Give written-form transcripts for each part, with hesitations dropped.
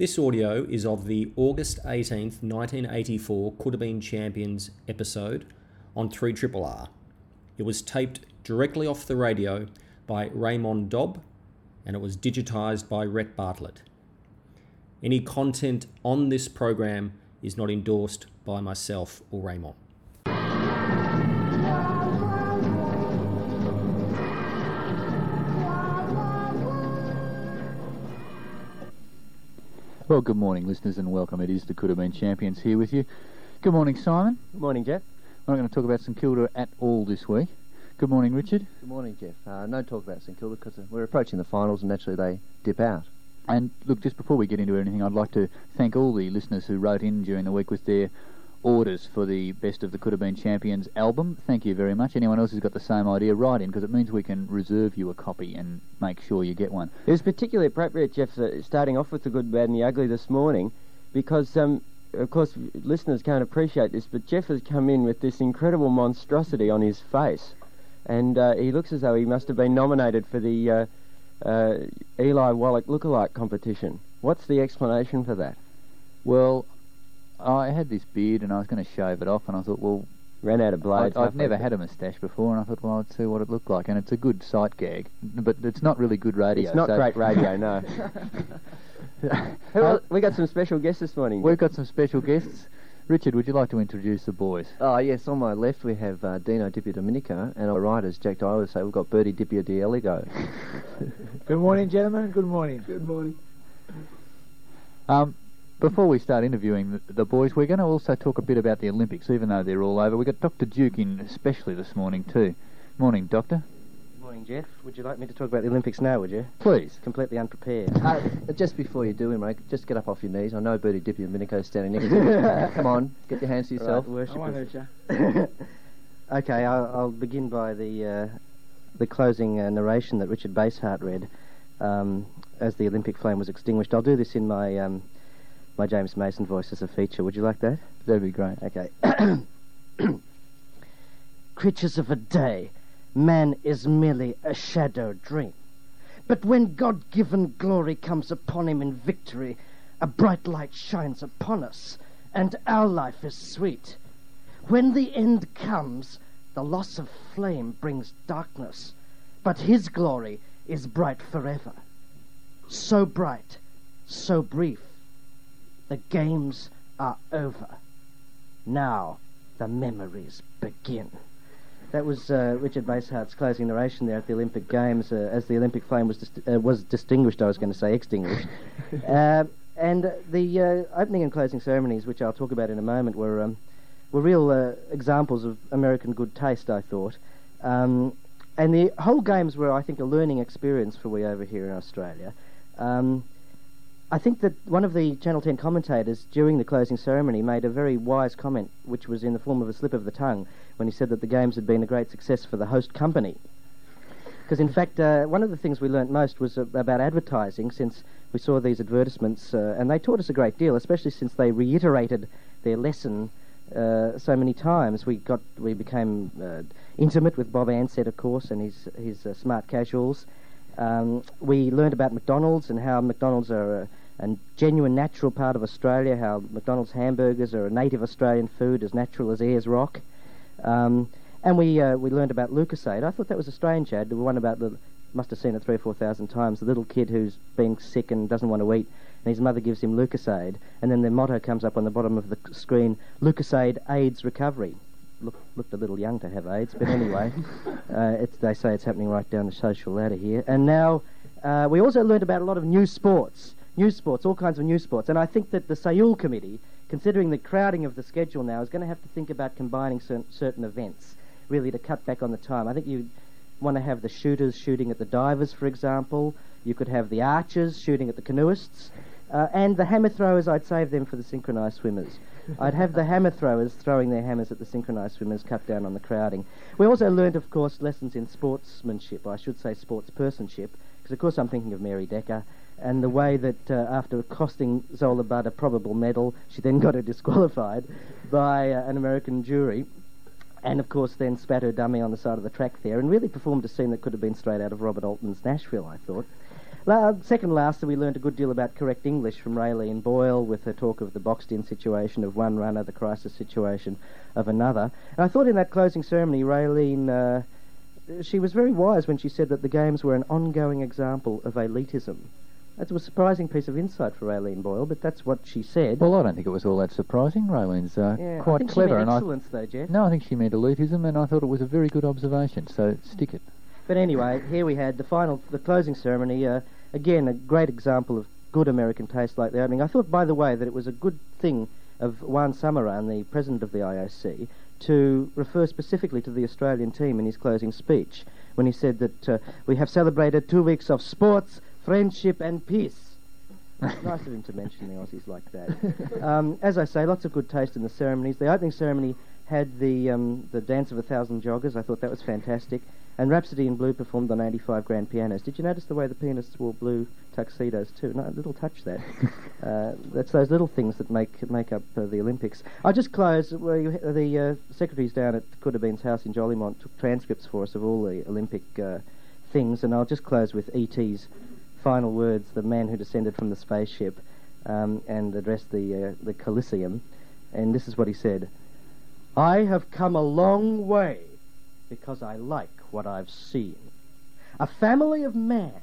This audio is of the August 18th, 1984 Could Have Been Champions episode on 3RRR. It was taped directly off the radio by Raymond Dobb and it was digitised by Rhett Bartlett. Any content on this program is not endorsed by myself or Raymond. Well, good morning, listeners, and welcome. It is the Could Have Been Champions here with you. Good morning, Simon. Good morning, Jeff. I'm not going to talk about St Kilda at all this week. Good morning, Richard. Good morning, Jeff. No talk about St Kilda because we're approaching the finals and naturally they dip out. And look, just before we get into anything, I'd like to thank all the listeners who wrote in during the week with their orders for the Best of the Could Have Been Champions album. Thank you very much. Anyone else who's got the same idea, write in, because it means we can reserve you a copy and make sure you get one. It was particularly appropriate, Jeff, starting off with the good, bad and the ugly this morning, because, of course, listeners can't appreciate this, but Jeff has come in with this incredible monstrosity on his face, and he looks as though he must have been nominated for the Eli Wallach lookalike competition. What's the explanation for that? Well, I had this beard and I was going to shave it off, and I thought, well, ran out of blades. I've never had a moustache before, and I thought, well, I'd see what it looked like. And it's a good sight gag, but it's not really good radio. It's not great radio, no. We got some special guests this morning. We've got some special guests. Richard, would you like to introduce the boys? Oh, yes. On my left, we have Dino Di Pierdomenico, and on the right, as Jack Dyer would say, we've got Bertie Dippio Dialligo. Good morning, gentlemen. Good morning. Good morning. Before we start interviewing the boys, we're going to also talk a bit about the Olympics, even though they're all over. We've got Dr. Duke in especially this morning, too. Morning, Doctor. Morning, Jeff. Would you like me to talk about the Olympics now, would you? Please. Completely unprepared. Just before you do, Imre, just get up off your knees. I know Bertie Dippio Minico's standing next to you. Come on, get your hands to yourself. Right, worship. I won't hurt you. Okay, I'll begin by the closing narration that Richard Basehart read as the Olympic flame was extinguished. I'll do this in my... my James Mason voice as a feature. Would you like that? That'd be great. Okay. Creatures of a day, man is merely a shadow dream. But when God-given glory comes upon him in victory, a bright light shines upon us, and our life is sweet. When the end comes, the loss of flame brings darkness, but his glory is bright forever. So bright, so brief. The games are over. Now the memories begin. That was Richard Basehart's closing narration there at the Olympic Games as the Olympic flame was distinguished, I was going to say extinguished. And the opening and closing ceremonies, which I'll talk about in a moment, were real examples of American good taste, I thought. And the whole Games were, I think, a learning experience for we over here in Australia. I think that one of the Channel 10 commentators during the closing ceremony made a very wise comment, which was in the form of a slip of the tongue, when he said that the Games had been a great success for the host company. Because in fact, one of the things we learnt most was about advertising, since we saw these advertisements, and they taught us a great deal, especially since they reiterated their lesson so many times. We became intimate with Bob Ansett, of course, and his smart casuals. We learnt about McDonald's and how McDonald's are a genuine natural part of Australia, how McDonald's hamburgers are a native Australian food as natural as air's rock. And we learned about Lucozade. I thought that was a strange ad, the one about the, must have seen it 3,000 or 4,000 times, the little kid who's being sick and doesn't want to eat, and his mother gives him Lucozade, and then the motto comes up on the bottom of the screen, Lucozade AIDS recovery. Looked a little young to have AIDS, but anyway, they say it's happening right down the social ladder here. And now we also learned about a lot of new sports, all kinds of new sports. And I think that the Seoul Committee, considering the crowding of the schedule now, is going to have to think about combining certain events, really, to cut back on the time. I think you want to have the shooters shooting at the divers, for example. You could have the archers shooting at the canoeists. And the hammer throwers, I'd save them for the synchronised swimmers. I'd have the hammer throwers throwing their hammers at the synchronised swimmers, cut down on the crowding. We also learned, of course, lessons in sportsmanship, I should say sportspersonship, because, of course, I'm thinking of Mary Decker, and the way that after costing Zola Budd a probable medal, she then got her disqualified by an American jury, and, of course, then spat her dummy on the side of the track there, and really performed a scene that could have been straight out of Robert Altman's Nashville, I thought. Second last, we learned a good deal about correct English from Raylene Boyle, with her talk of the boxed-in situation of one runner, the crisis situation of another. And I thought in that closing ceremony, Raylene, she was very wise when she said that the games were an ongoing example of elitism. That was a surprising piece of insight for Raylene Boyle, but that's what she said. Well, I don't think it was all that surprising. Raylene's quite I think clever. She meant excellence, though, Jeff. No, I think she meant elitism, and I thought it was a very good observation, so stick it. But anyway, here we had the closing ceremony. Again, a great example of good American taste like the opening. I thought, by the way, that it was a good thing of Juan Samaranch, the president of the IOC, to refer specifically to the Australian team in his closing speech when he said that we have celebrated 2 weeks of sports, friendship and peace. Nice of him to mention the Aussies like that. As I say, lots of good taste in the ceremonies. The opening ceremony had the Dance of 1,000 Joggers. I thought that was fantastic. And Rhapsody in Blue performed on 85 grand pianos. Did you notice the way the pianists wore blue tuxedos too? No, a little touch that. That's those little things that make up the Olympics. I'll just close. The secretaries down at Could Have Been's house in Jolimont took transcripts for us of all the Olympic things, and I'll just close with E.T.'s final words, the man who descended from the spaceship and addressed the Coliseum. And this is what he said. I have come a long way because I like what I've seen. A family of man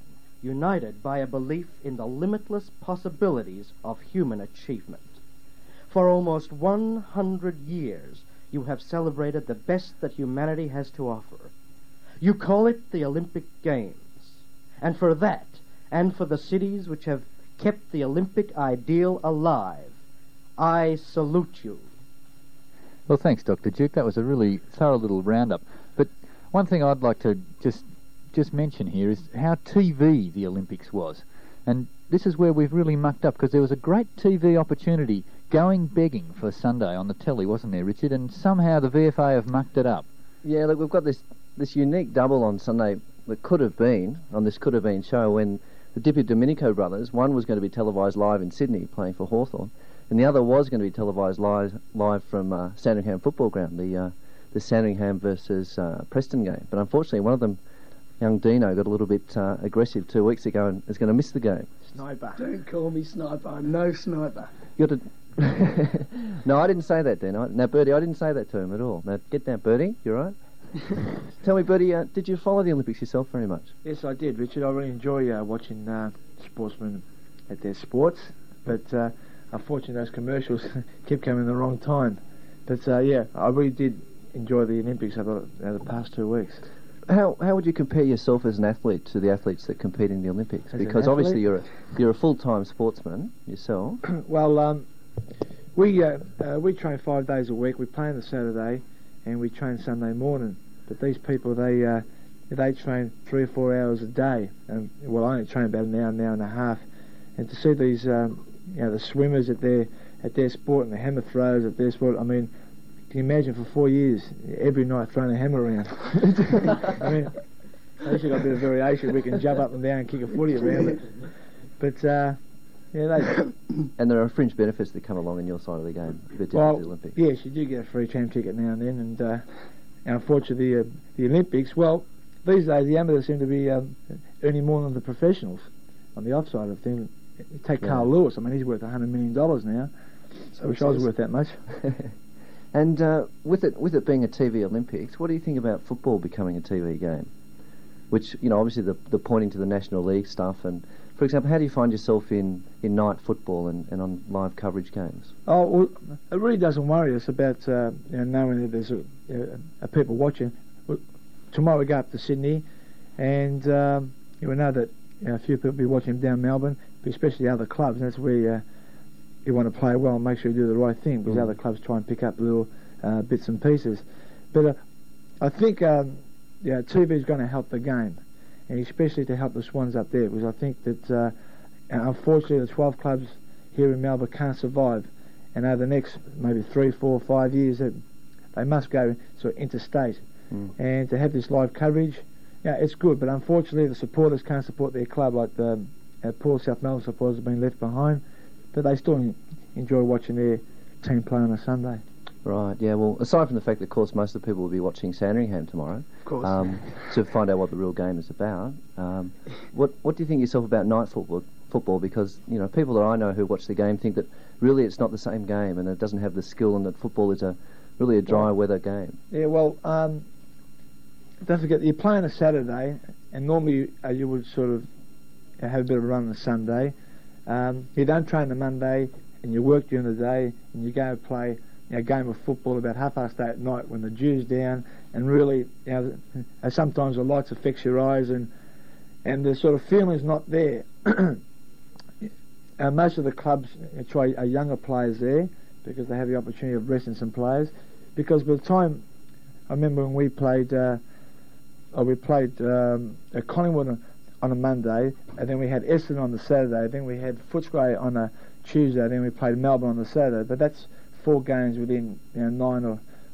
united by a belief in the limitless possibilities of human achievement. For almost 100 years, you have celebrated the best that humanity has to offer. You call it the Olympic Games. And for that, and for the cities which have kept the Olympic ideal alive, I salute you. Well, thanks, Dr. Duke. That was a really thorough little roundup. But one thing I'd like to just mention here is how TV the Olympics was. And this is where we've really mucked up, because there was a great TV opportunity going begging for Sunday on the telly, wasn't there, Richard? And somehow the VFA have mucked it up. Yeah, look, we've got this unique double on Sunday that could have been, on this Could Have Been show, when the Dippio Dialligo brothers, one was going to be televised live in Sydney playing for Hawthorn, and the other was going to be televised live from Sandringham Football Ground, the Sandringham versus Preston game. But unfortunately, one of them, young Dino, got a little bit aggressive 2 weeks ago and is going to miss the game. Sniper. Don't call me sniper. I'm no sniper. You're to... No, I didn't say that, Dino. Now, Bertie, I didn't say that to him at all. Now, get down, Bertie. You all right? Tell me, Bertie, did you follow the Olympics yourself very much? Yes, I did, Richard. I really enjoy watching sportsmen at their sports, but unfortunately those commercials kept coming at the wrong time. But yeah, I really did enjoy the Olympics over the past 2 weeks. How would you compare yourself as an athlete to the athletes that compete in the Olympics? As because obviously you're a full-time sportsman yourself. Well, we train 5 days a week. We play on the Saturday, and we train Sunday morning. But these people, they train 3 or 4 hours a day. And well, I only train about an hour and a half. And to see these, you know, the swimmers at their sport and the hammer throws at their sport. I mean, can you imagine for 4 years every night throwing a hammer around? I mean, at least we've got a bit of variation. We can jump up and down and kick a footy around it. But yeah, and there are fringe benefits that come along in your side of the game. Well, the Olympics. Yes, you do get a free tram ticket now and then, and unfortunately the Olympics, well, these days the amateurs seem to be earning more than the professionals. On the offside of things, take Carl Lewis. I mean, he's worth $100 million now. So I wish I was worth that much. And with it being a TV Olympics, what do you think about football becoming a TV game? Which, you know, obviously the pointing to the National League stuff and... For example, how do you find yourself in night football and on live coverage games? Oh, well, it really doesn't worry us about you know, knowing that there's a people watching. Tomorrow we go up to Sydney, and you know that, you know, a few people will be watching down Melbourne, but especially other clubs. And that's where you want to play well and make sure you do the right thing, because other clubs try and pick up little bits and pieces. But I think yeah, TV is going to help the game, and especially to help the Swans up there, because I think that unfortunately the 12 clubs here in Melbourne can't survive, and over the next maybe 3, 4, 5 years they must go sort of interstate. And to have this live coverage, yeah, it's good, but unfortunately the supporters can't support their club, like the poor South Melbourne supporters have been left behind, but they still enjoy watching their team play on a Sunday. Right, yeah, well, aside from the fact that, of course, most of the people will be watching Sandringham tomorrow, of course, to find out what the real game is about, what do you think yourself about night football? Because, you know, people that I know who watch the game think that really it's not the same game and it doesn't have the skill and that football is really a dry-weather game. Yeah, well, don't forget, you're playing a Saturday, and normally you would sort of have a bit of a run on a Sunday. You don't train on Monday, and you work during the day, and you go and play a game of football about 8:30 at night when the dew's down, and really, you know, sometimes the lights affect your eyes, and the sort of feeling's not there. Most of the clubs try younger players there because they have the opportunity of resting some players. Because by the time, I remember when we played Collingwood on a Monday, and then we had Essendon on the Saturday, then we had Footscray on a Tuesday, then we played Melbourne on the Saturday. But that's 4 games within 9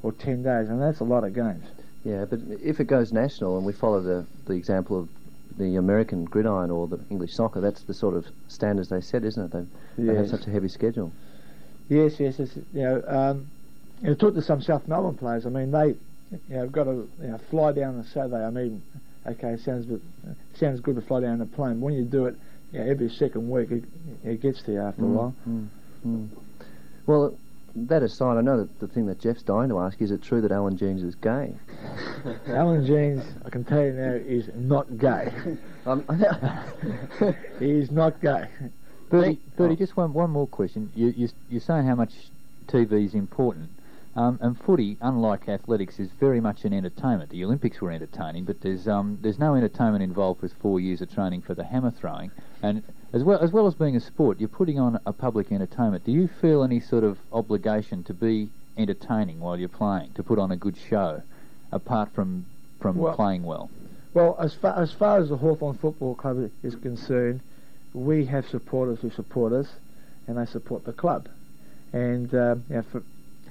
or 10 days, and that's a lot of games. Yeah, but if it goes national and we follow the example of the American gridiron or the English soccer, that's the sort of standards they set, isn't it? They have such a heavy schedule. Yes. I talked to some South Melbourne players. I mean, they have got to fly down on Saturday. I mean, okay, sounds good to fly down in a plane. When you do it, every second week, it gets to you after a while. Well. That aside, I know that the thing that Jeff's dying to ask, is it true that Alan Jeans is gay? Alan Jeans, I can tell you now, is not gay. He is not gay. Bertie, just one more question. You're saying how much TV is important. And footy, unlike athletics, is very much an entertainment. The Olympics were entertaining, but there's no entertainment involved with 4 years of training for the hammer throwing. And as well as being a sport, you're putting on a public entertainment. Do you feel any sort of obligation to be entertaining while you're playing, to put on a good show, apart from playing well? Well, as far as the Hawthorn Football Club is concerned, we have supporters who support us, and they support the club. And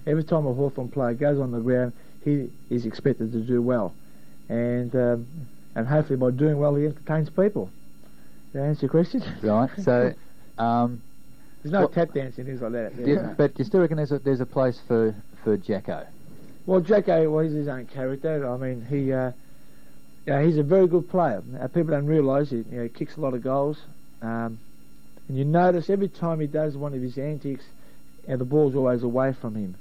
every time a Hawthorn player goes on the ground, he is expected to do well. And hopefully by doing well, he entertains people. Did I answer your question? Right, so... there's no tap dancing, things like that. But do you still reckon there's a place for Jacko? Well, Jacko he's his own character. I mean, he's a very good player. People don't realise he kicks a lot of goals. And you notice every time he does one of his antics, the ball's always away from him.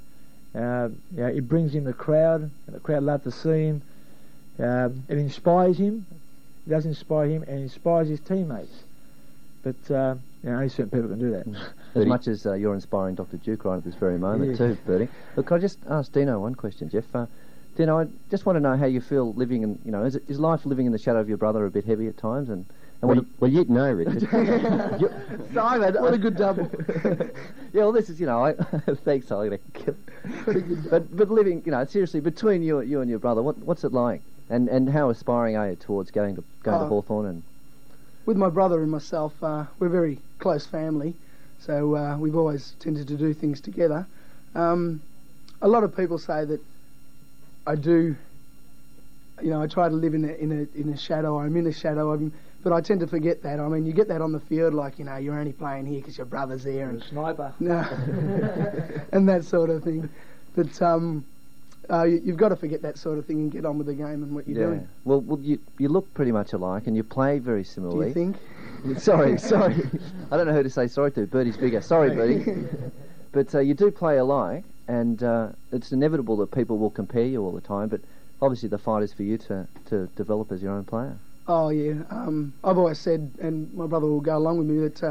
He brings in the crowd, and the crowd love to see him. It inspires him. It does inspire him and inspires his teammates. But only certain people can do that. As much as you're inspiring Dr. Duke right at this very moment too, Bertie. Look, can I just ask Dino one question, Jeff? Dino, I just want to know how you feel living in, is life living in the shadow of your brother a bit heavy at times? Well, you'd know, Richard. Simon, what a good double. Yeah, well, this is, thanks, I'm going to kill it. But living, seriously, between you and your brother, what's it like? And how aspiring are you towards going to Hawthorn? And with my brother and myself, we're very close family, so we've always tended to do things together. A lot of people say that I do, I try to live in a shadow. I'm in a shadow of him, but I tend to forget that. I mean, you get that on the field, like you're only playing here because your brother's there and a sniper, and that sort of thing. But you've got to forget that sort of thing and get on with the game and what you're doing. Well, you look pretty much alike and you play very similarly. Do you think? Sorry. I don't know who to say sorry to. Bertie's bigger. Sorry, Bertie. But you do play alike, and it's inevitable that people will compare you all the time, but obviously the fight is for you to develop as your own player. Oh, yeah. I've always said, and my brother will go along with me, that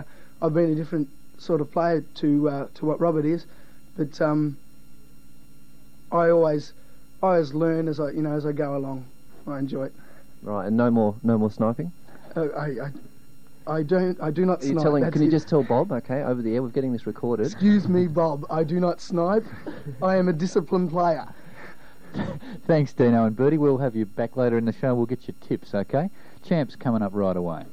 I've been a different sort of player to what Robert is, but... I always learn as I go along. I enjoy it. Right, and no more sniping. I do not snipe. Can you just tell Bob? Okay, over the air, we're getting this recorded. Excuse me, Bob. I do not snipe. I am a disciplined player. Thanks, Dino and Bertie. We'll have you back later in the show. We'll get your tips. Okay, Champs coming up right away.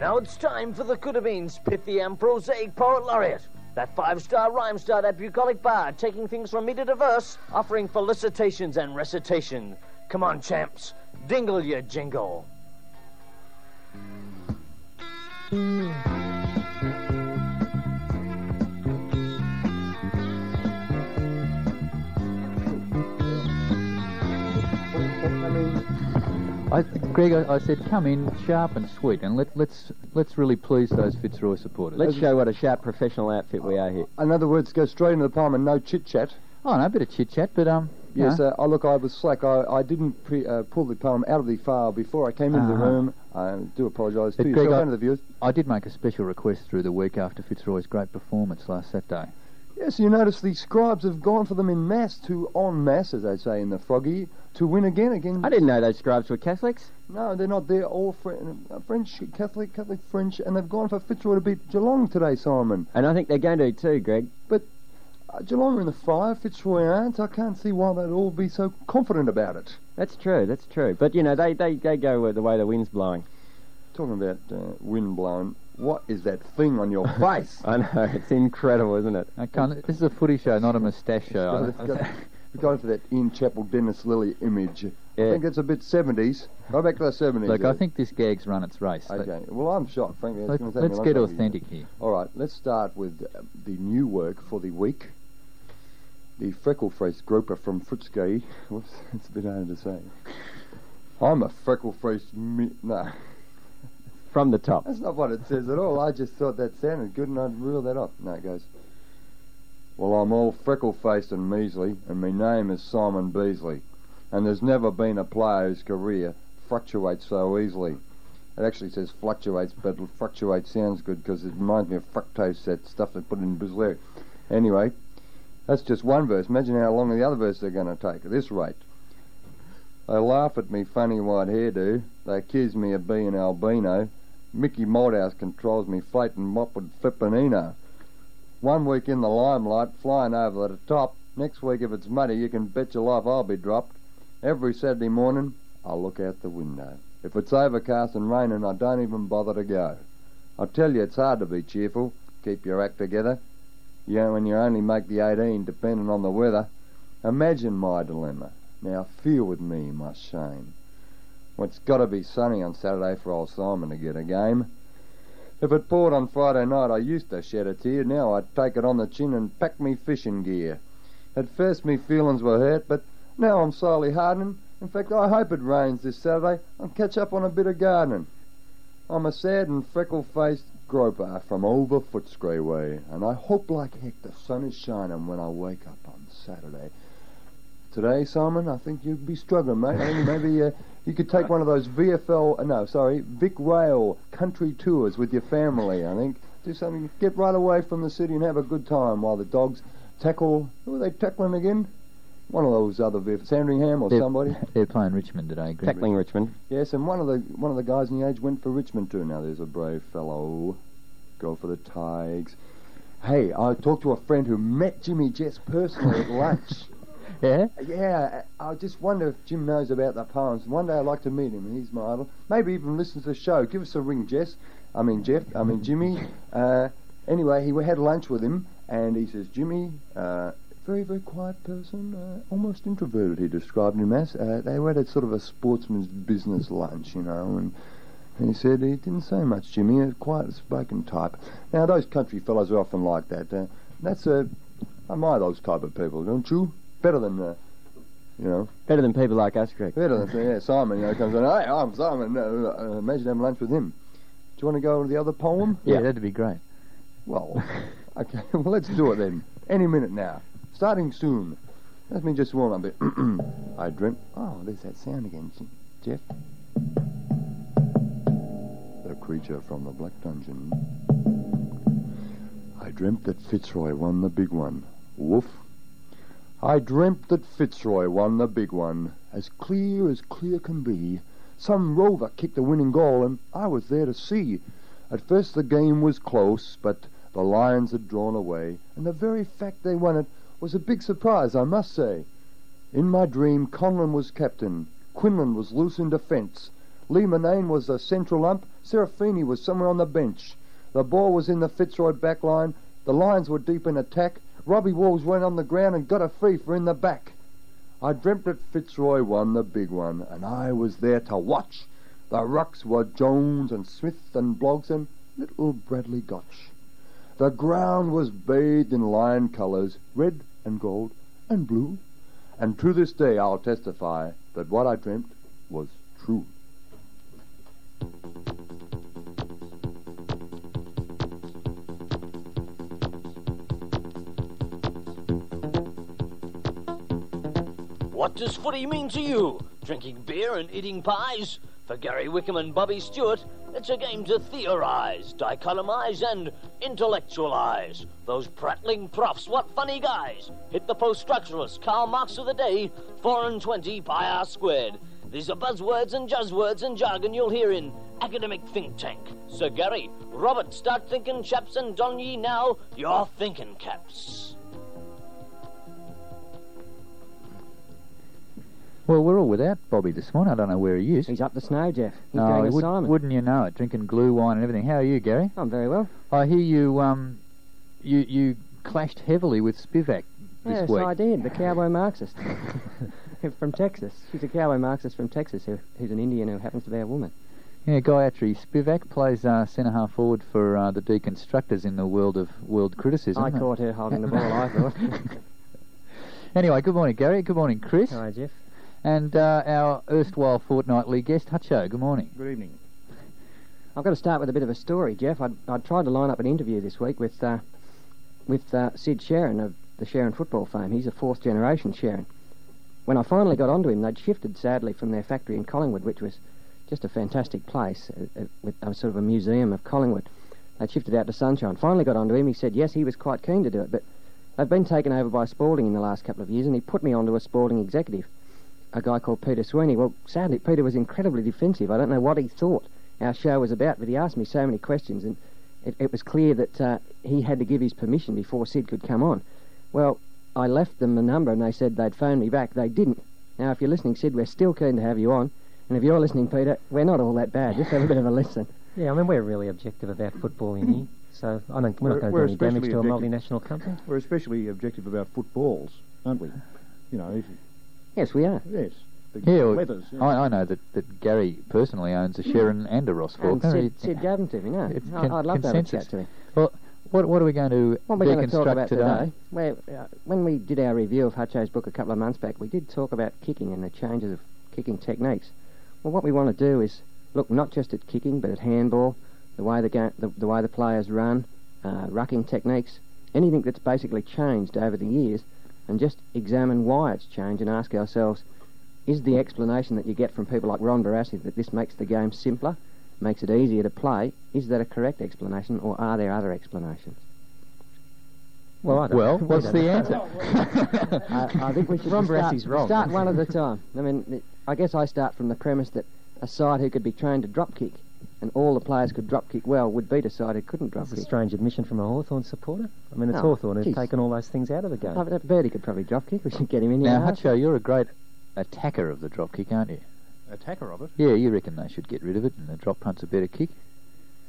Now it's time for the Could Have Been's pithy and prosaic poet laureate. That 5-star rhyme starred at bucolic bar, taking things from meter to verse, offering felicitations and recitation. Come on, champs, dingle your jingle. Greg, I said, come in sharp and sweet, and let's really please those Fitzroy supporters. Let's show what a sharp professional outfit we are here. In other words, go straight into the palm and no chit chat. Oh, no, a bit of chit chat, but Yes, look, I was slack. I didn't pull the poem out of the file before I came into the room. I do apologise to yourself and to the viewers. I did make a special request through the week after Fitzroy's great performance last Saturday. Yes, you notice the scribes have gone for them in mass to en masse, as they say in the Froggy, to win again. I didn't know those scribes were Catholics. No, they're not. They're all French, Catholic, French, and they've gone for Fitzroy to beat Geelong today, Simon. And I think they're going to too, Greg. But Geelong are in the fire, Fitzroy aren't. I can't see why they'd all be so confident about it. That's true, that's true. But, you know, they go the way the wind's blowing. Talking about wind blowing, what is that thing on your face? I know, it's incredible, isn't it? I can't, this is a footy show, not a moustache show. We've gone for that in-chapel Dennis Lilly image. Yeah. I think it's a bit 70s. Go back to the 70s. Look, I think this gag's run its race. Okay, well, I'm shocked, frankly. Let's get authentic here. All right, let's start with the new work for the week. The freckle-faced groper from Footscray. Whoops, it's a bit hard to say. I'm a freckle-faced... No. From the top. That's not what it says at all. I just thought that sounded good and I'd reel that up. No, it goes... Well, I'm all freckle-faced and measly, and my name is Simon Beasley, and there's never been a player whose career fluctuates so easily. It actually says fluctuates, but fluctuate sounds good because it reminds me of fructose, that stuff they put in Bisley. Anyway... That's just one verse. Imagine how long the other verse they're going to take at this rate. They laugh at me funny white hairdo. They accuse me of being albino. Mickey Malthouse controls me flatin' mop with Flippinino. One week in the limelight, flying over the top. Next week, if it's muddy, you can bet your life I'll be dropped. Every Saturday morning, I'll look out the window. If it's overcast and raining, I don't even bother to go. I tell you, it's hard to be cheerful. Keep your act together. You know, when you only make the 18 depending on the weather. Imagine my dilemma. Now feel with me my shame. Well, it's got to be sunny on Saturday for old Simon to get a game. If it poured on Friday night, I used to shed a tear. Now I take it on the chin and pack me fishing gear. At first me feelings were hurt, but now I'm slowly hardening. In fact, I hope it rains this Saturday. I'll catch up on a bit of gardening. I'm a sad and freckle-faced groper from over Footscray way, and I hope like heck the sun is shining when I wake up on Saturday. Today, Simon, I think you'd be struggling, mate. Maybe you could take one of those Vic Rail country tours with your family, I think. Do something, get right away from the city and have a good time while the dogs tackle... Who are they tackling again? One of those other Sandringham or somebody. They're playing Richmond today. Greg. Tackling Richmond. Yes, and one of the guys in the age went for Richmond too. Now there's a brave fellow. Go for the Tigers. Hey, I talked to a friend who met Jimmy Jess personally at lunch. Yeah? Yeah. I just wonder if Jim knows about the poems. One day I'd like to meet him. He's my idol. Maybe even listen to the show. Give us a ring, Jimmy. Anyway, he had lunch with him, and he says, Jimmy... very, very quiet person, almost introverted, he described him as. They were at sort of a sportsman's business lunch, you know, and he said he didn't say much, Jimmy, a quiet spoken type. Now, those country fellows are often like that. I admire those type of people, don't you? Better than, you know. Better than people like us, Greg. Better than, Simon, you know, comes on, hey, I'm Simon, imagine having lunch with him. Do you want to go to the other poem? Yeah, that'd be great. Well, okay, well, let's do it then. Any minute now. Starting soon. Let me just warm up a bit. I dreamt... Oh, there's that sound again, Jeff. The creature from the Black Dungeon. I dreamt that Fitzroy won the big one. Woof. I dreamt that Fitzroy won the big one. As clear can be. Some rover kicked the winning goal, and I was there to see. At first the game was close, but the Lions had drawn away, and the very fact they won it was a big surprise, I must say. In my dream, Conlon was captain, Quinlan was loose in defence, Lee Manane was the central ump, Serafini was somewhere on the bench, the ball was in the Fitzroy back line, the Lions were deep in attack, Robbie Walls went on the ground and got a free for in the back. I dreamt that Fitzroy won the big one, and I was there to watch. The rucks were Jones and Smith and Bloggs and little Bradley Gotch. The ground was bathed in lion colours, red and gold and blue, and to this day I'll testify that what I dreamt was true. What does footy mean to you? Drinking beer and eating pies? For Gary Wickham and Bobby Stewart, it's a game to theorise, dichotomise and intellectualise. Those prattling profs, what funny guys. Hit the post-structuralist, Karl Marx of the day, 4 and 20 by R squared. These are buzzwords and juzzwords and jargon you'll hear in academic think tank. Sir Gary, Robert, start thinking chaps, and don ye now your thinking caps. Well, we're all without Bobby this morning. I don't know where he is. He's up the snow, Jeff. He's going to Simon. Wouldn't you know it, drinking glue wine and everything. How are you, Gary? I'm very well. I hear you you clashed heavily with Spivak this week. Yes, I did. The cowboy Marxist. From Texas. She's a cowboy Marxist from Texas who's an Indian who happens to be a woman. Yeah, Gayatri Spivak plays centre-half forward for the deconstructors in the world of world criticism. I caught her holding the ball, I thought. Anyway, good morning, Gary. Good morning, Chris. Hi, Jeff. And our erstwhile fortnightly guest, Hutcho. Good morning. Good evening. I've got to start with a bit of a story, Jeff. I tried to line up an interview this week with Sid Sherrin of the Sherrin football fame. He's a fourth-generation Sherrin. When I finally got onto him, they'd shifted, sadly, from their factory in Collingwood, which was just a fantastic place, with sort of a museum of Collingwood. They'd shifted out to Sunshine. Finally got onto him. He said, yes, he was quite keen to do it, but they've been taken over by Spalding in the last couple of years, and he put me onto a Spalding executive, a guy called Peter Sweeney. Well, sadly, Peter was incredibly defensive. I don't know what he thought our show was about, but he asked me so many questions, and it was clear that he had to give his permission before Sid could come on. Well, I left them the number and they said they'd phone me back. They didn't. Now, if you're listening, Sid, we're still keen to have you on. And if you're listening, Peter, we're not all that bad. Just have a bit of a listen. Yeah, I mean, we're really objective about football in here. So we're not going to do any damage to a multinational company. We're especially objective about footballs, aren't we? You know, if... Yes, we are. Yes. I know that Gary personally owns a Sherrin and a Ross Faulkner. Sid gave them to me, no. I'd love to have a chat to him. Well, what are we going to deconstruct today? When we did our review of Hutcho's book a couple of months back, we did talk about kicking and the changes of kicking techniques. Well, what we want to do is look not just at kicking, but at handball, the way the way the players run, rucking techniques, anything that's basically changed over the years, and just examine why it's changed and ask ourselves, is the explanation that you get from people like Ron Barassi that this makes the game simpler, makes it easier to play, is that a correct explanation, or are there other explanations? Well, what's the answer? I think we should start one at a time. I mean, I guess I start from the premise that a side who could be trained to drop kick and all the players could drop kick well would beat a side who couldn't drop kick. That's a strange admission from a Hawthorn supporter. I mean, it's Hawthorn who's taken all those things out of the game. Oh, but Bertie could probably drop kick. We should get him in here. Now, Hutcho, you're a great attacker of the drop kick, aren't you? Attacker of it? Yeah, you reckon they should get rid of it and the drop punt's a better kick?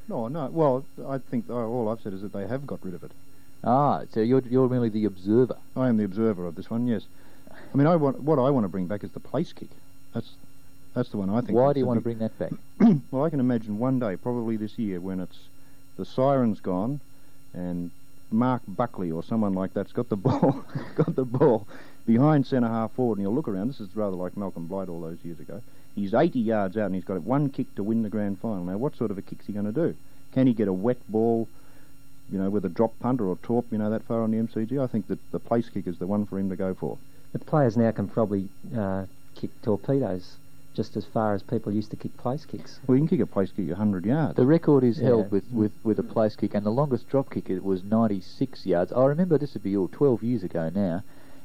No. Well, I think all I've said is that they have got rid of it. Ah, so you're merely the observer. I am the observer of this one, yes. I mean, what I want to bring back is the place kick. That's the one I think. Why do you want to bring that back? Well, I can imagine one day, probably this year, when it's the siren's gone and Mark Buckley or someone like that's got the ball behind centre half forward, and you'll look around. This is rather like Malcolm Blight all those years ago. He's 80 yards out and he's got one kick to win the grand final. Now, what sort of a kick's he going to do? Can he get a wet ball, you know, with a drop punt or a torp, you know, that far on the MCG? I think that the place kick is the one for him to go for. But players now can probably kick torpedoes just as far as people used to kick place kicks. Well, you can kick a place kick 100 yards. The record is held with a place kick, and the longest drop kick, it was 96 yards. I remember, this would be 12 years ago now,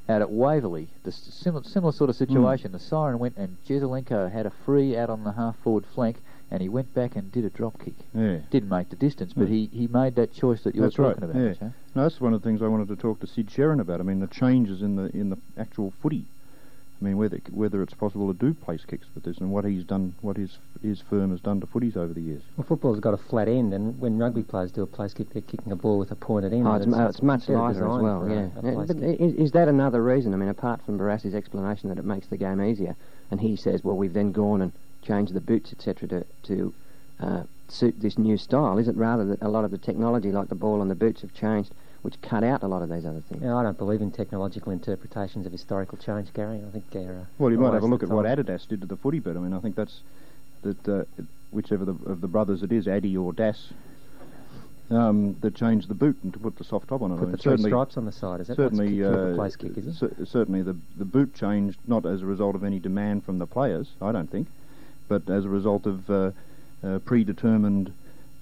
out at Waverley, the similar sort of situation. The siren went and Jezelenko had a free out on the half-forward flank, and he went back and did a drop kick. Yeah. Didn't make the distance, but he made that choice that you were talking about. Yeah. Huh? No, that's one of the things I wanted to talk to Sid Sherrin about. I mean, the changes in the actual footy. I mean, whether it's possible to do place kicks with this, and what he's done, what his firm has done to footies over the years. Well, football's got a flat end, and when rugby players do a place kick, they're kicking a ball with a pointed end. Oh, it's much lighter as well. Is that another reason? I mean, apart from Barassi's explanation that it makes the game easier, and he says, well, we've then gone and changed the boots, etc., to suit this new style. Is it rather that a lot of the technology, like the ball and the boots, have changed, which cut out a lot of these other things? Yeah, I don't believe in technological interpretations of historical change, Gary. I think they're... Well, you might have a look at what Adidas did to the footy, but I mean, I think that's... Whichever of the brothers it is, Addy or Das, that changed the boot and to put the soft top on it. Put the three stripes on the side, is that certainly a place kick, is it? Certainly the boot changed, not as a result of any demand from the players, I don't think, but as a result of predetermined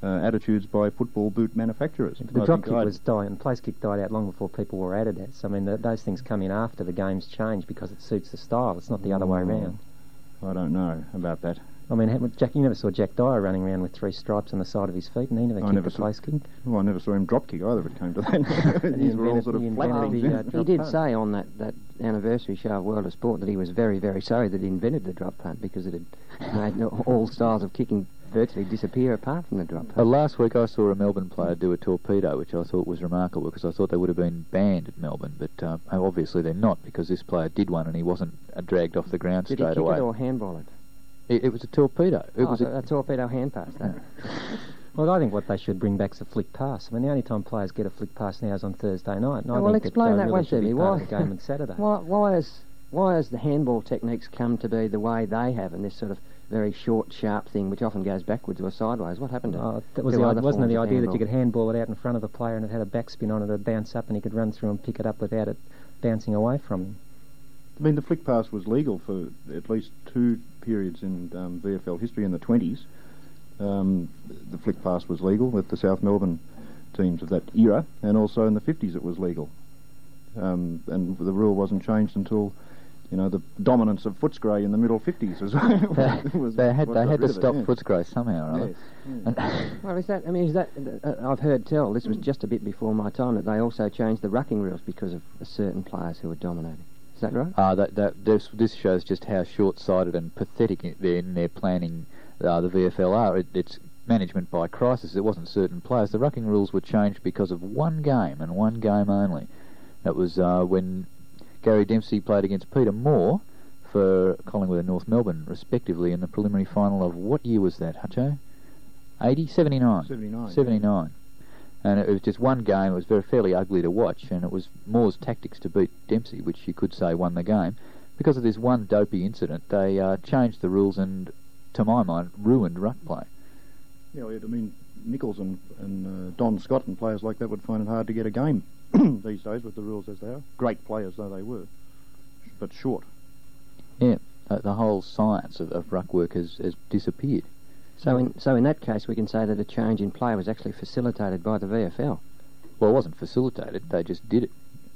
attitudes by football boot manufacturers. The drop kick was dying, and place kick died out long before people were added at. So I mean, those things come in after the game's change because it suits the style. It's not the other way around. I don't know about that. I mean, Jack, you never saw Jack Dyer running around with three stripes on the side of his feet, and he never kicked a place kick. Well, I never saw him drop kick either if it came to that. These were all sort of flat things. He did say on that anniversary show of World of Sport that he was very, very sorry that he invented the drop punt because it had made all styles of kicking virtually disappear apart from the drop punt. Last week I saw a Melbourne player do a torpedo, which I thought was remarkable because I thought they would have been banned at Melbourne, but obviously they're not because this player did one and he wasn't dragged off the ground straight away. Did he kick it or handball it? It was a torpedo. It was a torpedo hand pass. Well, I think what they should bring back is a flick pass. I mean, the only time players get a flick pass now is on Thursday night. And I think explain that one to me. Why the game on Saturday? Why has the handball techniques come to be the way they have, and this sort of very short, sharp thing which often goes backwards or sideways? What happened to that? Wasn't it the idea that you could handball it out in front of the player and it had a backspin on it, it'd bounce up, and he could run through and pick it up without it bouncing away from him? I mean, the flick pass was legal for at least two periods in VFL history in the 20s. The flick pass was legal with the South Melbourne teams of that era, and also in the 50s it was legal. And the rule wasn't changed until, you know, the dominance of Footscray in the middle 50s was. they had to stop Footscray somehow, right? Yes. Yeah. Well, I've heard tell, this was just a bit before my time, that they also changed the rucking rules because of certain players who were dominating. Is that right? This shows just how short-sighted and pathetic in their planning the VFL are. It's management by crisis. It wasn't certain players. The rucking rules were changed because of one game and one game only. That was when Gary Dempsey played against Peter Moore for Collingwood and North Melbourne, respectively, in the preliminary final of what year was that, Hutcho? 80? 79. 79. 79. And it was just one game. It was very fairly ugly to watch, and it was Moore's tactics to beat Dempsey, which you could say won the game. Because of this one dopey incident, they changed the rules and, to my mind, ruined ruck play. Yeah, I mean, Nicholls and Don Scott and players like that would find it hard to get a game these days with the rules as they are. Great players though they were, but short. Yeah, the whole science of ruck work has disappeared. So in that case, we can say that a change in play was actually facilitated by the VFL. Well, it wasn't facilitated. They just did it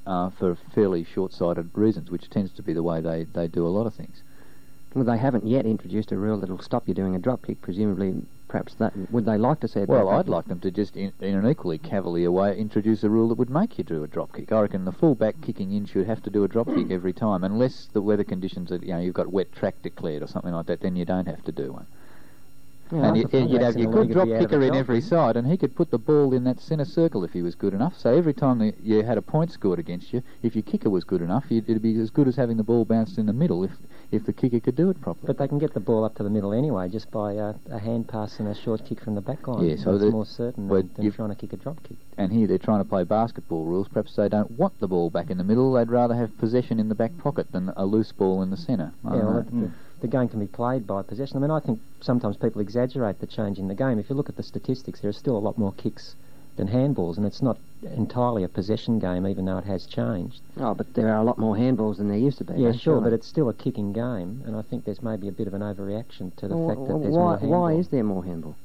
for fairly short-sighted reasons, which tends to be the way they do a lot of things. Well, they haven't yet introduced a rule that'll stop you doing a drop kick, presumably. Perhaps that would they like to see it? Well, I'd like them to just, in an equally cavalier way, introduce a rule that would make you do a drop kick. I reckon the full-back kicking in should have to do a drop kick every time, unless the weather conditions are, you know, you've got wet track declared or something like that, then you don't have to do one. Yeah, and you'd have your good drop kicker in every side, and he could put the ball in that centre circle if he was good enough. So every time you had a point scored against you, if your kicker was good enough, it'd be as good as having the ball bounced in the middle if the kicker could do it properly. But they can get the ball up to the middle anyway, just by a hand pass and a short kick from the back line. Yeah, so it's more certain than trying to kick a drop kick. And here they're trying to play basketball rules. Perhaps they don't want the ball back in the middle. They'd rather have possession in the back pocket than a loose ball in the centre. Yeah, the game can be played by possession. I mean, I think sometimes people exaggerate the change in the game. If you look at the statistics, there are still a lot more kicks than handballs, and it's not entirely a possession game, even though it has changed. Oh, but there are a lot more handballs than there used to be. Yeah, sure, but it's still a kicking game, and I think there's maybe a bit of an overreaction to the fact that there's more handball. Why is there more handball?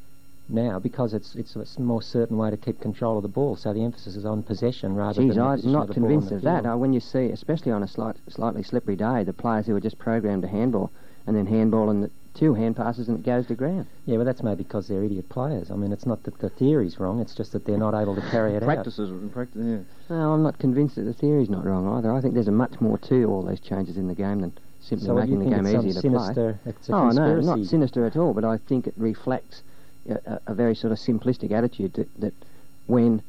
Now, because it's a more certain way to keep control of the ball, so the emphasis is on possession rather than the position of the ball. I'm not convinced of that. When you see, especially on a slightly slippery day, the players who are just programmed to handball, and then handball and two hand passes and it goes to ground. Yeah, but that's maybe because they're idiot players. I mean, it's not that the theory's wrong, it's just that they're not able to carry it out. Practice, yeah. No, I'm not convinced that the theory's not wrong either. I think there's a much more to all these changes in the game than simply making the game easier to play. It's a conspiracy. No, not sinister at all, but I think it reflects a very sort of simplistic attitude that when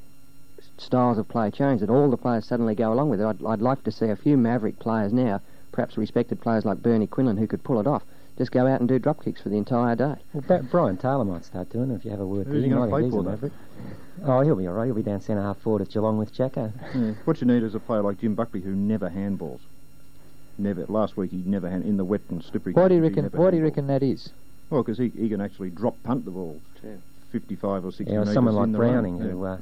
styles of play change, that all the players suddenly go along with it. I'd like to see a few maverick players now, perhaps respected players like Bernie Quinlan, who could pull it off, just go out and do drop kicks for the entire day. Well, Brian Taylor might start doing it if you have a word. Who's he going to play for, Maverick? Oh, he'll be all right. He'll be down centre half forward at Geelong with Jacko. Yeah. What you need is a player like Jim Buckley who never handballs. Never. Last week he never in the wet and slippery. Why do you reckon that is? Well, because he can actually drop punt the ball. Yeah. 55 or 60 metres. Someone like Browning, who was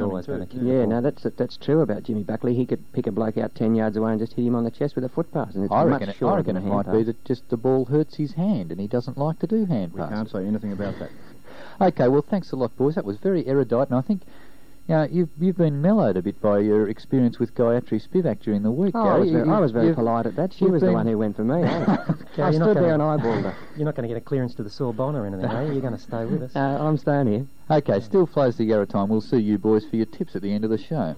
always going to kick. Yeah, no, that's true about Jimmy Buckley. He could pick a bloke out 10 yards away and just hit him on the chest with a foot pass. And it's I reckon it might be that just the ball hurts his hand and he doesn't like to do hand passes. We can't say anything about that. OK, well, thanks a lot, boys. That was very erudite, and I think... Now, you've been mellowed a bit by your experience with Gayatri Spivak during the week, Gary. I was very polite at that. She was the one who went for me. I stood there and eyeballed her. You're not going to get a clearance to the Sorbonne or anything, are you? You're going to stay with us. I'm staying here. OK, still flows the Yarra time. We'll see you boys for your tips at the end of the show.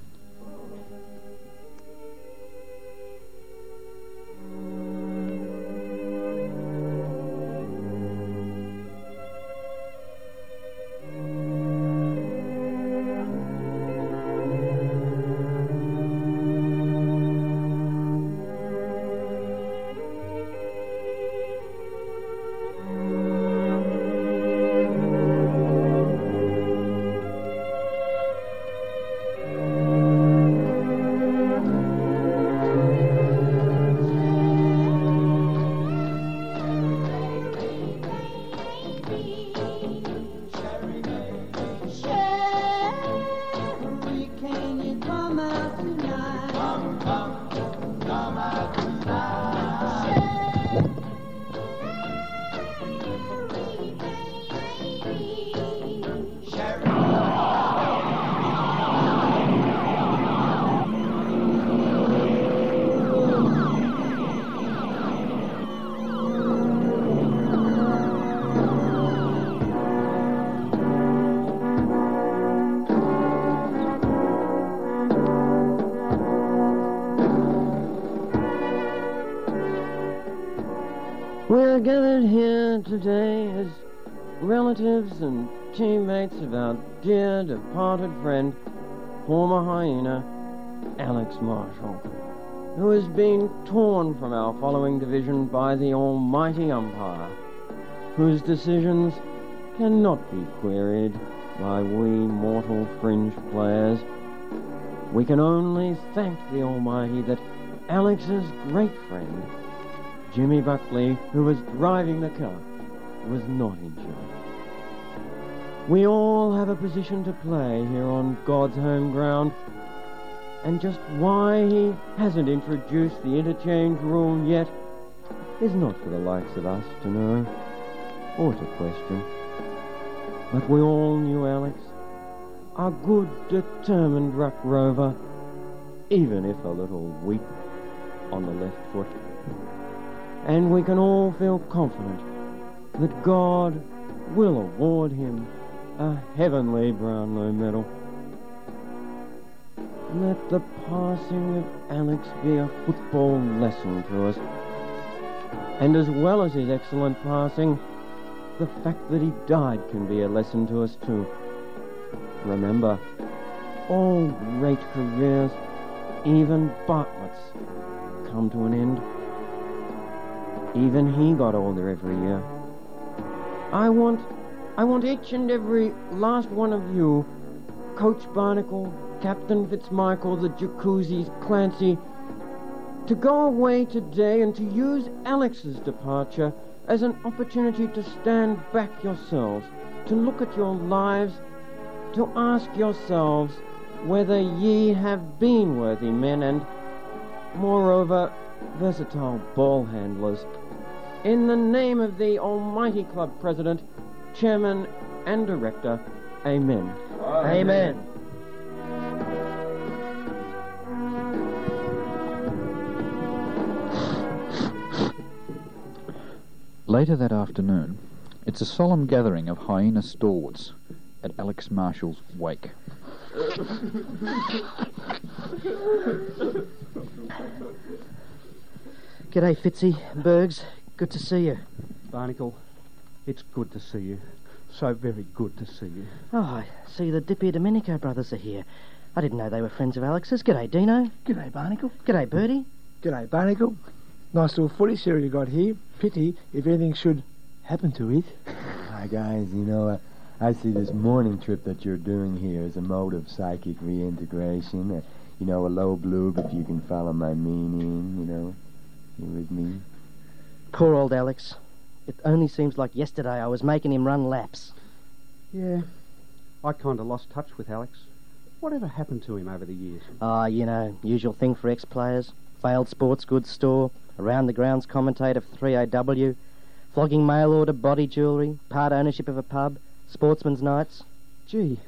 We're gathered here today as relatives and teammates of our dear departed friend, former hyena, Alex Marshall, who is being torn from our following division by the almighty umpire, whose decisions cannot be queried by we mortal fringe players. We can only thank the almighty that Alex's great friend, Jimmy Buckley, who was driving the car, was not injured. We all have a position to play here on God's home ground, and just why he hasn't introduced the interchange rule yet is not for the likes of us to know or to question. But we all knew Alex, a good, determined ruck rover, even if a little weak on the left foot. And we can all feel confident that God will award him a heavenly Brownlow medal. Let the passing of Alex be a football lesson to us. And as well as his excellent passing, the fact that he died can be a lesson to us too. Remember, all great careers, even Bartlett's, come to an end. Even he got older every year. I want each and every last one of you, Coach Barnacle, Captain Fitzmichael, the Jacuzzis, Clancy, to go away today and to use Alex's departure as an opportunity to stand back yourselves, to look at your lives, to ask yourselves whether ye have been worthy men and, moreover, versatile ball handlers. In the name of the almighty club president, chairman and director, amen. Amen. Amen. Later that afternoon, it's a solemn gathering of hyena stalwarts at Alex Marshall's wake. G'day, Fitzy, Bergs. Good to see you. Barnacle, it's good to see you. So very good to see you. Oh, I see the Dippio Dialligo brothers are here. I didn't know they were friends of Alex's. G'day, Dino. G'day, Barnacle. G'day, Bertie. G'day, Barnacle. Nice little footy series you got here. Pity if anything should happen to it. Hi, guys. You know, I see this morning trip that you're doing here as a mode of psychic reintegration. You know, a low bloop, if you can follow my meaning, you know. You with me? Poor old Alex. It only seems like yesterday I was making him run laps. Yeah, I kind of lost touch with Alex. Whatever happened to him over the years? You know, usual thing for ex-players. Failed sports goods store, around the grounds commentator for 3AW, flogging mail order body jewellery, part ownership of a pub, sportsman's nights. Gee,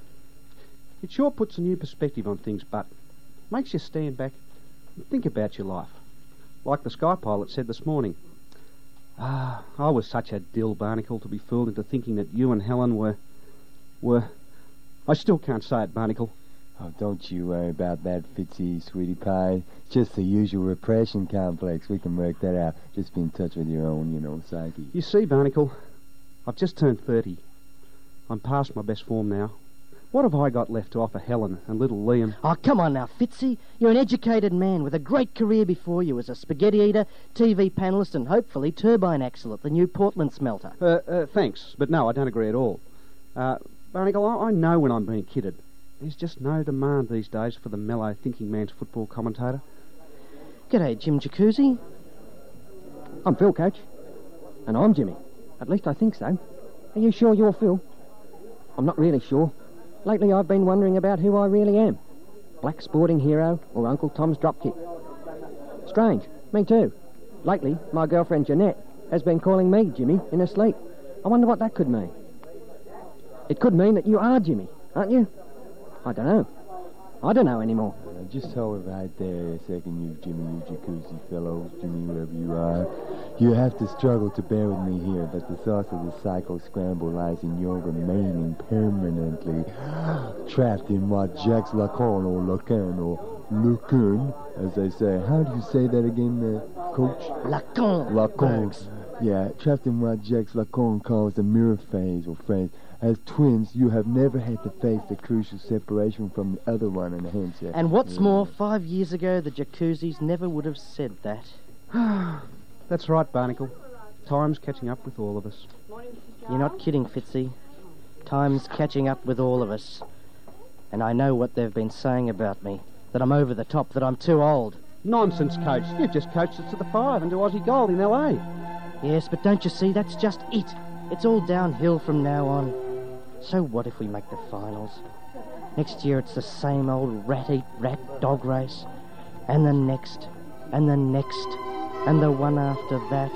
it sure puts a new perspective on things, but makes you stand back and think about your life. Like the Sky Pilot said this morning, I was such a dill barnacle to be fooled into thinking that you and Helen were... I still can't say it, barnacle. Oh, don't you worry about that, Fitzy, sweetie pie. Just the usual repression complex. We can work that out. Just be in touch with your own, you know, psyche. You see, barnacle, I've just turned 30. I'm past my best form now. What have I got left to offer Helen and little Liam? Oh, come on now, Fitzy. You're an educated man with a great career before you as a spaghetti eater, TV panellist, and hopefully turbine axle at the new Portland smelter. Thanks, but no, I don't agree at all. Barnacle, I know when I'm being kidded. There's just no demand these days for the mellow thinking man's football commentator. G'day, Jim Jacuzzi. I'm Phil, Coach. And I'm Jimmy. At least I think so. Are you sure you're Phil? I'm not really sure. Lately I've been wondering about who I really am. Black sporting hero or Uncle Tom's dropkick. Strange, me too. Lately, my girlfriend Jeanette has been calling me Jimmy in her sleep. I wonder what that could mean. It could mean that you are Jimmy, aren't you? I don't know. I don't know anymore. Yeah, just hold it right there a second, you Jimmy, you Jacuzzi fellow, Jimmy, wherever you are. You have to struggle to bear with me here, but the source of the psycho scramble lies in your remaining permanently trapped in what Jacques Lacan or Lacan or Lacan, as they say. How do you say that again, Coach? Lacan. Lacan. Yeah, trapped in what Jacques Lacan calls the mirror phase or phrase. As twins, you have never had to face the crucial separation from the other one, and hence... And what's more, 5 years ago, the Jacuzzis never would have said that. That's right, barnacle. Time's catching up with all of us. You're not kidding, Fitzy. Time's catching up with all of us. And I know what they've been saying about me. That I'm over the top, that I'm too old. Nonsense, Coach. You've just coached us to the five and to Aussie Gold in L.A. Yes, but don't you see, that's just it. It's all downhill from now on. So what if we make the finals? Next year it's the same old rat-eat-rat dog race. And the next, and the one after that,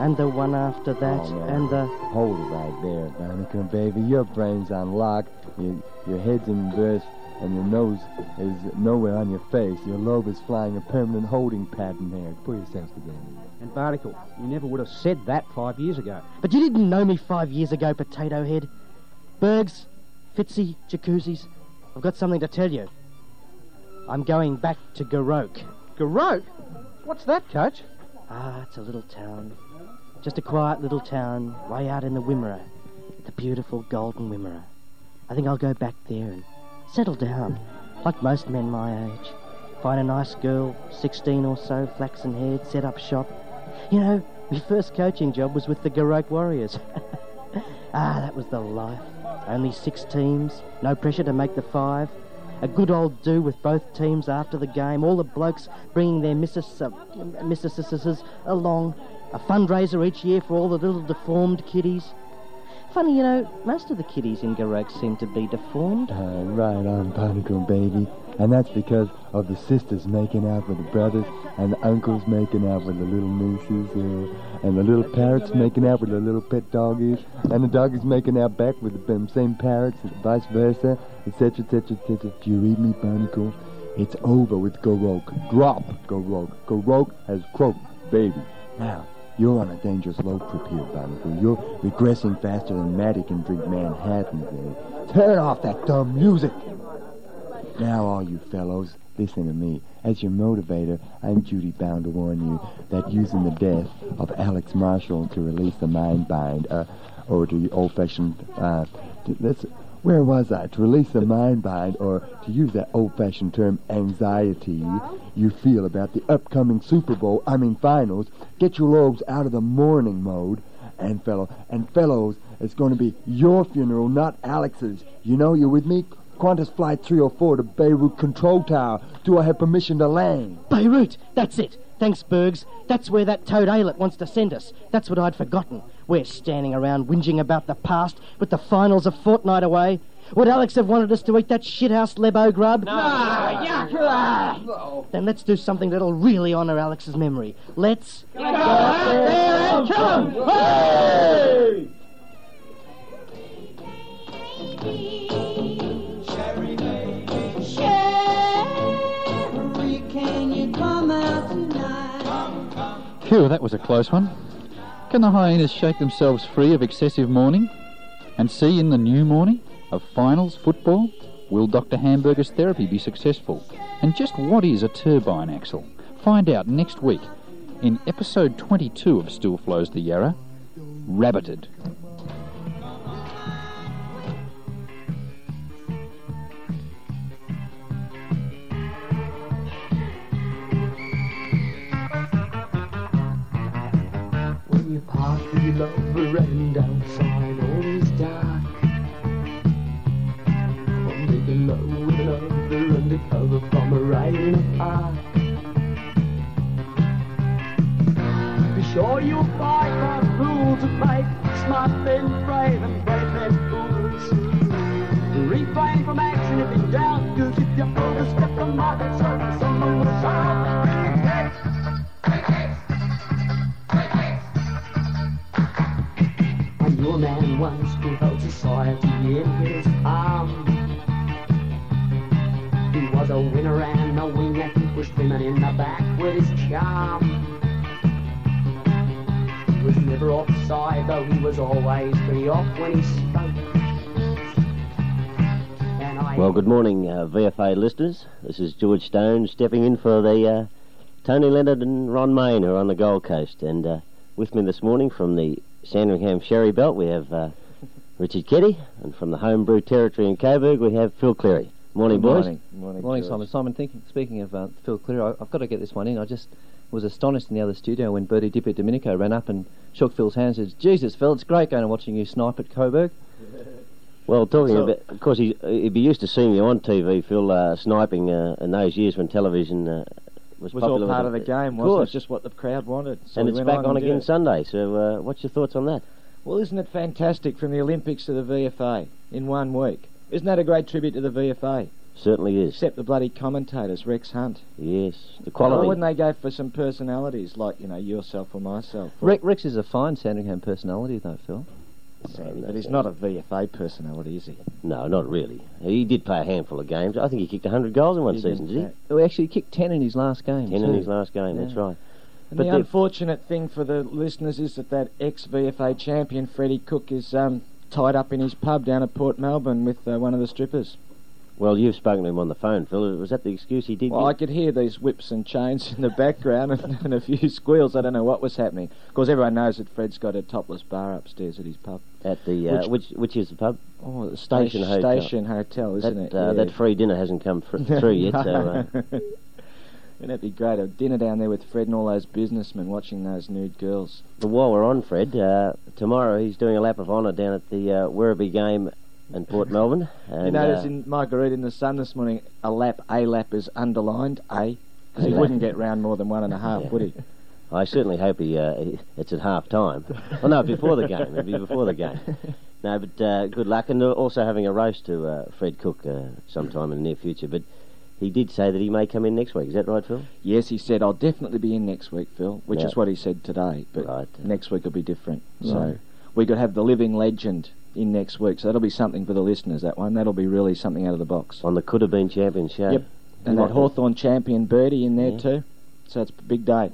and the one after that, and the... Hold it right there, Barnacle, baby. Your brain's on lock, your head's inverse, and your nose is nowhere on your face. Your lobe is flying a permanent holding pattern there. Pull yourself together. And Barnacle, you never would have said that 5 years ago. But you didn't know me 5 years ago, Potato Head. Bergs, Fitzy, Jacuzzis, I've got something to tell you. I'm going back to Goroke. Goroke? What's that, Coach? It's a little town. Just a quiet little town, way out in the Wimmera. The beautiful golden Wimmera. I think I'll go back there and settle down, like most men my age. Find a nice girl, 16 or so, flaxen-haired, set up shop. You know, my first coaching job was with the Goroke Warriors. That was the life. Only 6 teams, no pressure to make the 5. A good old do with both teams after the game, all the blokes bringing their missuses along, a fundraiser each year for all the little deformed kiddies. Funny, you know, most of the kiddies in Goroke seem to be deformed. Right on, Barnacle, baby. And that's because of the sisters making out with the brothers, and the uncles making out with the little nieces, and the little parrots making out with the little pet doggies, and the doggies making out back with the same parrots, and vice versa, etc., etc., etc. Do you read me, Barnacle? It's over with Goroke. Drop Goroke. Goroke has croaked, baby. Now, you're on a dangerous road trip here, Barnacle. You're regressing faster than Matty can drink Manhattan, baby. Turn off that dumb music! Now, all you fellows, listen to me. As your motivator, I'm duty bound to warn you that using the death of Alex Marshall to release the mind bind, or the old-fashioned, where was I? To release the mind bind, or to use that old-fashioned term, anxiety, you feel about the upcoming Super Bowl, finals, get your lobes out of the mourning mode, and fellows, it's going to be your funeral, not Alex's. You know, you're with me? Qantas Flight 304 to Beirut Control Tower. Do I have permission to land? Beirut! That's it. Thanks, Bergs. That's where that toad Ailett wants to send us. That's what I'd forgotten. We're standing around whinging about the past with the finals a fortnight away. Would Alex have wanted us to eat that shithouse Lebo grub? No! Yuck! Then let's do something that'll really honour Alex's memory. Let's... go out there and kill him! Hey! Sherry baby, Sherry, can you come out tonight? Come, come. Phew, that was a close one. Can the hyenas shake themselves free of excessive mourning and see in the new morning of finals football? Will Dr. Hamburger's therapy be successful? And just what is a turbine axle? Find out next week in episode 22 of Still Flows the Yarra, Rabbited. When you park your lover and outside all is dark, or make a love with another undercover from a ride in a park. Be sure you buy that rule to make smart then brave and brave then fools. Refrain from action if you're down, you keep your focus, step the market, so someone will stop. Your man once who held society in his arm. He was a winner and a winger. He pushed women in the back with his charm. He was never offside, though he was always pretty off when he spoke. Well, good morning, VFA listeners. This is George Stone stepping in for the Tony Leonard and Ron Mayne, who are on the Gold Coast. And with me this morning from the Sandringham Sherry Belt, we have Richard Keddy, and from the Homebrew Territory in Coburg, we have Phil Cleary. Morning, boys. Morning, Simon. Simon, speaking of Phil Cleary, I've got to get this one in. I just was astonished in the other studio when Bertie Dippio Dialligo ran up and shook Phil's hand and said, "Jesus, Phil, it's great going and watching you snipe at Coburg." Well, talking about... Of course, he'd be used to seeing you on TV, Phil, sniping in those years when television... was all part of the game, wasn't it? Just what the crowd wanted. So and it's back on again Sunday, so what's your thoughts on that? Well, isn't it fantastic, from the Olympics to the VFA in 1 week? Isn't that a great tribute to the VFA? Certainly is. Except the bloody commentators, Rex Hunt. Yes, the quality. Why wouldn't they go for some personalities like, you know, yourself or myself? Or Rex is a fine Sandringham personality, though, Phil. But he's not a VFA personality, is he? No, not really. He did play a handful of games. I think he kicked 100 goals in one season, did he? Well, actually, he kicked 10 in his last game. 10 in his last game, that's right. And but the unfortunate thing for the listeners is that ex-VFA champion Freddie Cook is tied up in his pub down at Port Melbourne with one of the strippers. Well, you've spoken to him on the phone, Phil. Was that the excuse he did give? Well, I could hear these whips and chains in the background and a few squeals. I don't know what was happening. Of course, everyone knows that Fred's got a topless bar upstairs at his pub. At the... which is the pub? Oh, the Station Hotel. Station Hotel, isn't it? Yeah. That free dinner hasn't come through yet, so... Wouldn't it be great, a dinner down there with Fred and all those businessmen watching those nude girls? But while we're on Fred, tomorrow he's doing a lap of honour down at the Werribee game... in Port Melbourne. And, you notice in Margarita in the Sun this morning, a lap is underlined, A, because he wouldn't get round more than one and a half, would he? I certainly hope it's at half time. Well, no, before the game. It'd be before the game. No, but good luck. And also having a roast to Fred Cook sometime in the near future. But he did say that he may come in next week. Is that right, Phil? Yes, he said, "I'll definitely be in next week, Phil," which is what he said today. But next week will be different. So we could have the living legend in next week, so that'll be something for the listeners, that one. That'll be really something out of the box. On the Could Have Been Champions show. Yep, and that Hawthorn champion Bertie in there too. So it's a big day.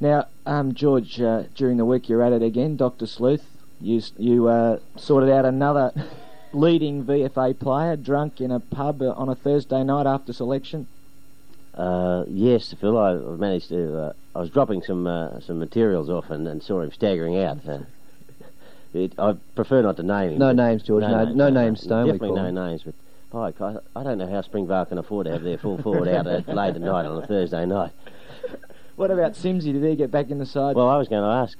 Now, George, during the week you're at it again, Dr. Sleuth. You sorted out another leading VFA player drunk in a pub on a Thursday night after selection. Yes, Phil. I managed to. I was dropping some materials off and saw him staggering out. I prefer not to name him. No names, George. No names, Stone. Definitely no names. But Pike, I don't know how Springvale can afford to have their full forward out late at night on a Thursday night. What about Simsy? Did he get back in the side? Well, I was going to ask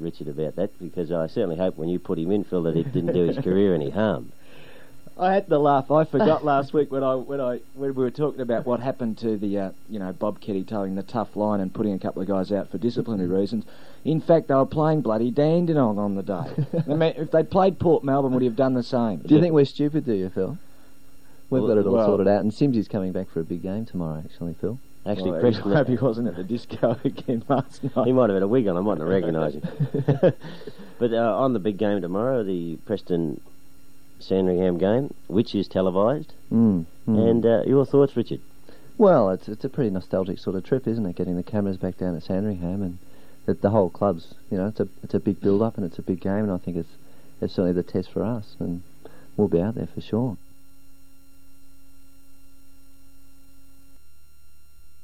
Richard about that, because I certainly hope when you put him in, Phil, that it didn't do his career any harm. I had to laugh. I forgot last week when we were talking about what happened to the Bob Keddie towing the tough line and putting a couple of guys out for disciplinary reasons. In fact, they were playing bloody Dandenong on the day. I mean, if they'd played Port Melbourne, would have done the same. Do you think we're stupid? Do you, Phil? We've got it all sorted out, and Simsy's coming back for a big game tomorrow. Actually, Phil. Actually, Preston. I hope he wasn't at the disco again last night. He might have had a wig on. I mightn't recognise him. But on the big game tomorrow, the Preston-Sandringham game, which is televised. And your thoughts, Richard? Well, it's a pretty nostalgic sort of trip, isn't it? Getting the cameras back down to Sandringham, and the whole club's, it's a big build up and it's a big game, and I think it's certainly the test for us, and we'll be out there for sure.